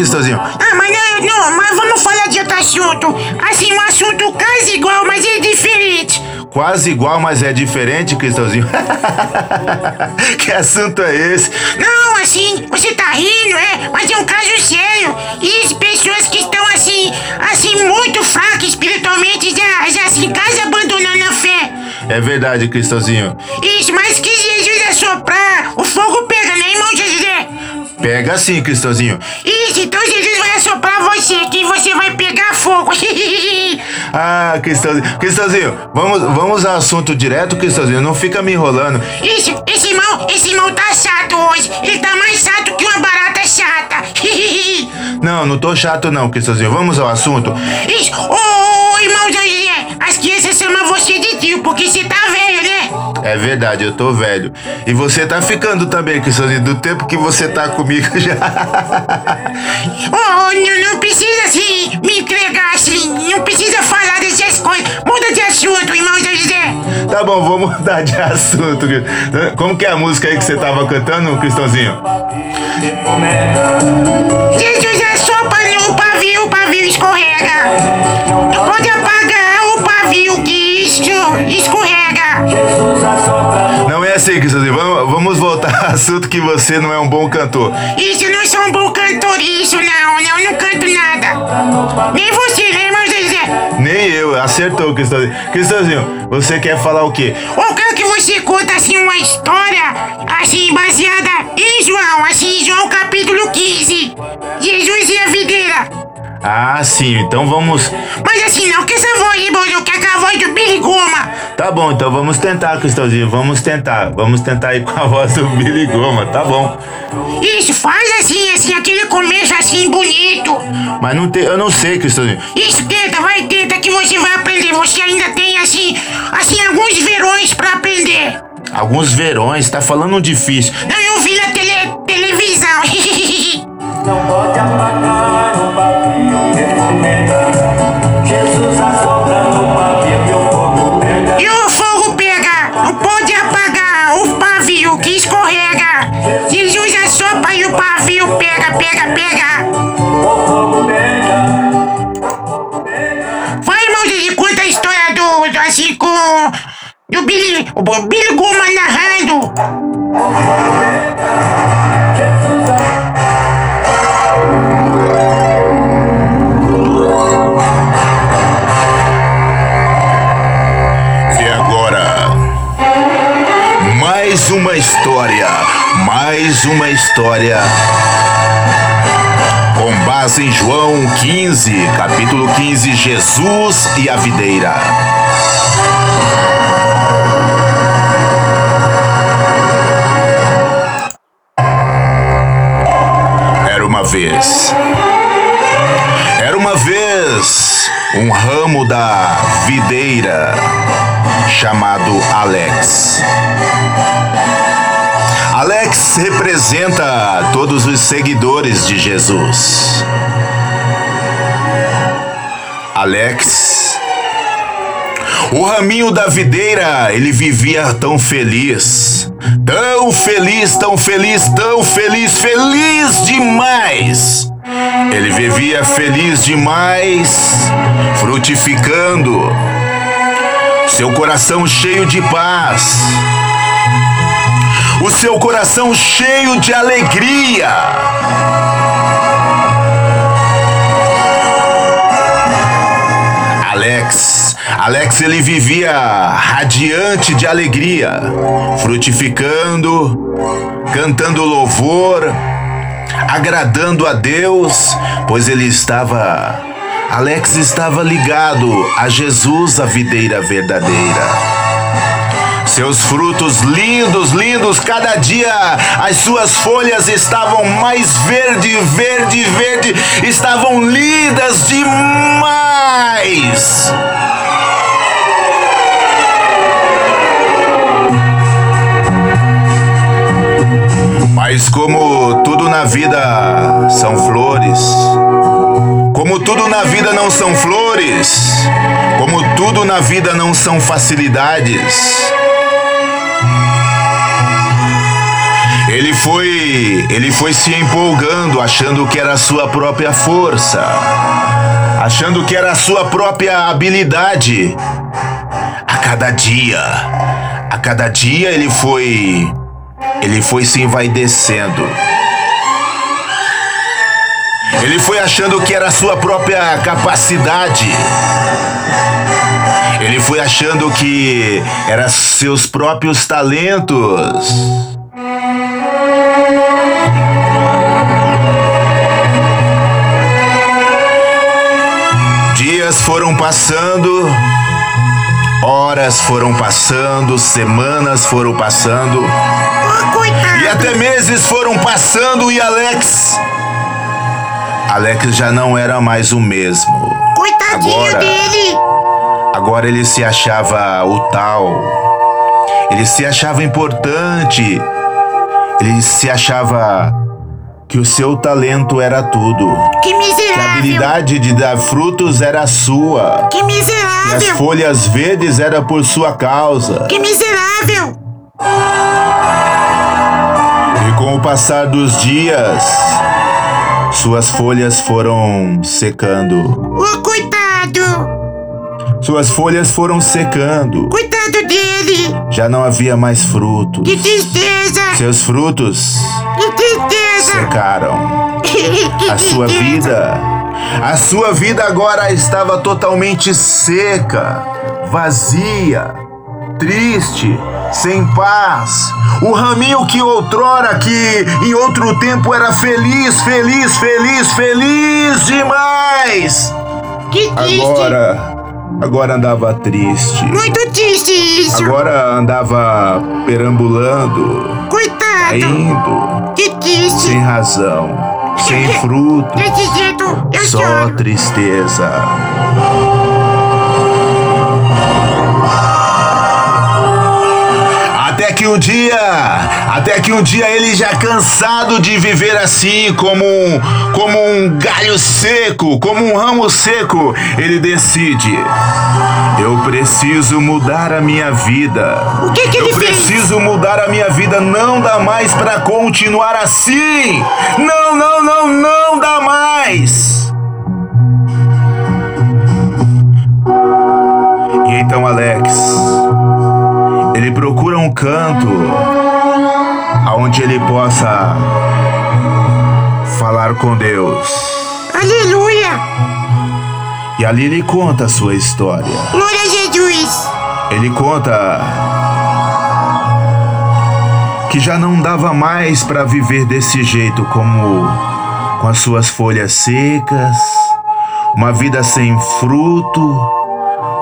Cristãozinho? Ah, mas não, mas vamos falar de outro assunto. Assim, um assunto quase igual, mas é diferente. Quase igual, mas é diferente, Cristãozinho? Que assunto é esse? Não, assim, você tá rindo, é? Mas é um caso sério. E as pessoas que estão assim, muito fracas espiritualmente, já se casam abandonando a fé. É verdade, Cristãozinho. Isso, mas que Jesus assoprar, o fogo pega, né, irmão José? Pega sim, Cristãozinho. Isso, então Jesus vai assoprar você, que você vai pegar fogo. Ah, Cristãozinho, vamos ao assunto direto, Cristãozinho, não fica me enrolando. Isso, esse irmão tá chato hoje, ele tá mais chato que uma barata chata. Não tô chato não, Cristãozinho, vamos ao assunto. Isso, ô irmão Jair, as crianças chamam você de tio, porque você tá velho, né? É verdade, eu tô velho. E você tá ficando também, Cristãozinho, do tempo que você tá comigo já. Não precisa assim, me entregar assim, não precisa falar dessas coisas. Muda de assunto, irmão José. Tá bom, vou mudar de assunto. Como que é a música aí que você tava cantando, Cristãozinho? Jesus assopra no pavio, o pavio escorrega. Não pode apagar o pavio que escorrega. Não é assim, Cristãozinho. Vamos voltar ao assunto, que você não é um bom cantor. Isso, eu não sou um bom cantor, isso não, eu não canto nada. Nem você, né, irmão José? Nem eu, acertou, Cristãozinho. Cristãozinho, você quer falar o quê? Eu quero que você conta assim uma história, assim, baseada em João, assim, João capítulo 15. Jesus e a videira. Ah, sim, então vamos... Mas assim, não que essa voz, irmão, eu quero a voz do Billy Goma. Tá bom, então vamos tentar, Cristãozinho, vamos tentar ir com a voz do Billy Goma, tá bom. Isso, faz assim, aquele começo assim, bonito. Mas não tem, eu não sei, Cristãozinho. Isso, tenta que você vai aprender, você ainda tem assim, alguns verões pra aprender. Alguns verões, tá falando difícil. Não, eu vi na televisão. Não pode apagar o pavio que escorrega. Jesus assopra no pavio que o fogo pega. E o fogo pega, não pode apagar o pavio que escorrega. Jesus assopra e o pavio pega. O fogo pega. Vai, irmão, e conta a história do Billy, o Billy Goma narrando. O fogo pega, Jesus assopra. Mais uma história com base em João 15, capítulo 15, Jesus e a videira. Era uma vez um ramo da videira chamado Alex. Alex representa todos os seguidores de Jesus. Alex, o raminho da videira, ele vivia tão feliz demais. Ele vivia feliz demais, frutificando, seu coração cheio de paz. O seu coração cheio de alegria. Alex, ele vivia radiante de alegria, frutificando, cantando louvor, agradando a Deus, pois Alex estava ligado a Jesus, a videira verdadeira. Seus frutos lindos, cada dia as suas folhas estavam mais verde, estavam lindas demais. Mas como tudo na vida são flores, como tudo na vida não são facilidades, Ele ele foi se empolgando, achando que era a sua própria força, achando que era a sua própria habilidade. A cada dia ele foi se envaidecendo. Ele foi achando que era a sua própria capacidade. Ele foi achando que eram seus próprios talentos. Dias foram passando, horas foram passando, semanas foram passando. E até meses foram passando, e Alex já não era mais o mesmo. Coitadinho dele! Agora ele se achava o tal. Ele se achava importante. Ele se achava que o seu talento era tudo. Que miserável! Que a habilidade de dar frutos era sua. Que miserável! Que as folhas verdes era por sua causa. Que miserável! E com o passar dos dias, suas folhas foram secando. Oh, coitado! Suas folhas foram secando. Coitado dele! Já não havia mais frutos. Que tristeza! Seus frutos, que tristeza, secaram. Que a sua vida, agora estava totalmente seca, vazia, triste, sem paz. O Ramiro que outrora, que em outro tempo era feliz demais, que triste. Agora andava triste. Muito triste isso. Agora andava perambulando. Coitado. Caindo. Que triste. Sem razão. Sem fruto. Desse jeito eu só choro. Tristeza. Até que um dia ele, já cansado de viver assim, como um galho seco, como um ramo seco, ele decide: eu preciso mudar a minha vida. O que ele fez? Eu preciso mudar a minha vida, não dá mais pra continuar assim. Não dá mais. E então Alex, ele procura um canto aonde ele possa falar com Deus. Aleluia! E ali ele conta a sua história. Glória a Jesus! Ele conta que já não dava mais para viver desse jeito, como com as suas folhas secas, uma vida sem fruto,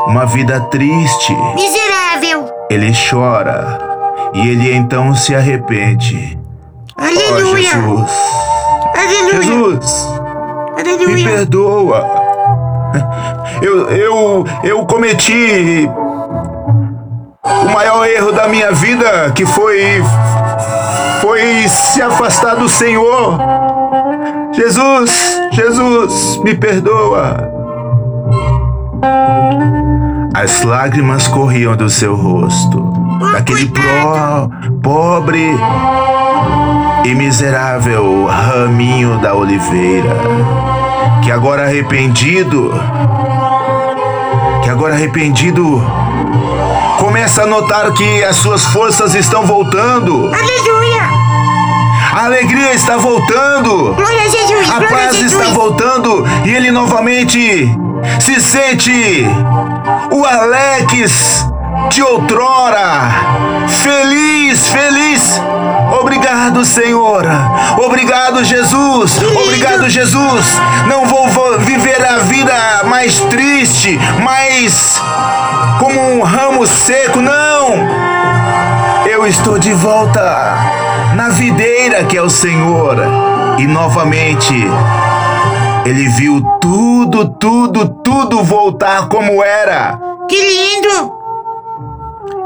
uma vida triste. Miserável! Ele chora e ele então se arrepende. Aleluia! Oh, Jesus! Aleluia! Jesus! Aleluia! Me perdoa! Eu cometi o maior erro da minha vida, que foi se afastar do Senhor. Jesus, me perdoa! As lágrimas corriam do seu rosto, daquele pobre e miserável Raminho da Oliveira, que agora arrependido, começa a notar que as suas forças estão voltando. Aleluia! A alegria está voltando. Glória a Jesus! A paz está voltando, e ele novamente se sente o Alex de outrora, feliz. Obrigado, Senhor. Obrigado, Jesus. Obrigado, Jesus. Não vou viver a vida mais triste, mais como um ramo seco, não. Eu estou de volta na videira, que é o Senhor. E novamente ele viu tudo voltar como era. Que lindo!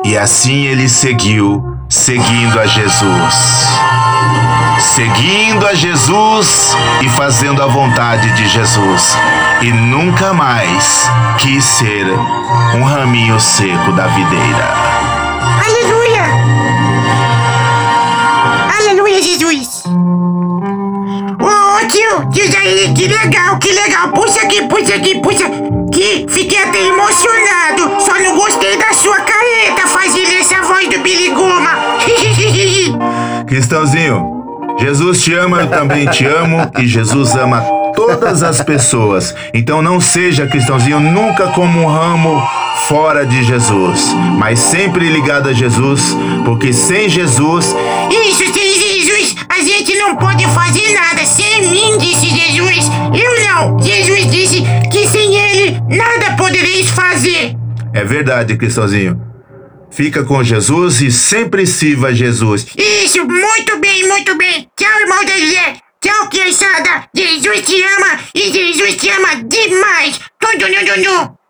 E assim ele seguiu a Jesus e fazendo a vontade de Jesus. E nunca mais quis ser um raminho seco da videira. Aleluia! Aleluia, Jesus! Jesus! Ô tio, diz aí, que legal, puxa aqui, puxa aqui, puxa. Que fiquei até emocionado, só não gostei da sua careta fazendo essa voz do Billy Goma. Cristãozinho, Jesus te ama, eu também te amo e Jesus ama todas as pessoas. Então não seja, Cristãozinho, nunca como um ramo fora de Jesus, mas sempre ligado a Jesus, porque sem Jesus... Isso, sem Jesus, a gente não pode fazer nada. Sem mim, disse Jesus, eu não. Jesus disse que sem ele nada podereis fazer. É verdade, Cristãozinho. Fica com Jesus e sempre sirva Jesus. Isso, muito bem, muito bem. Tchau, irmão Delier. Tchau, criançada. Jesus te ama e Jesus te ama demais. Tudo,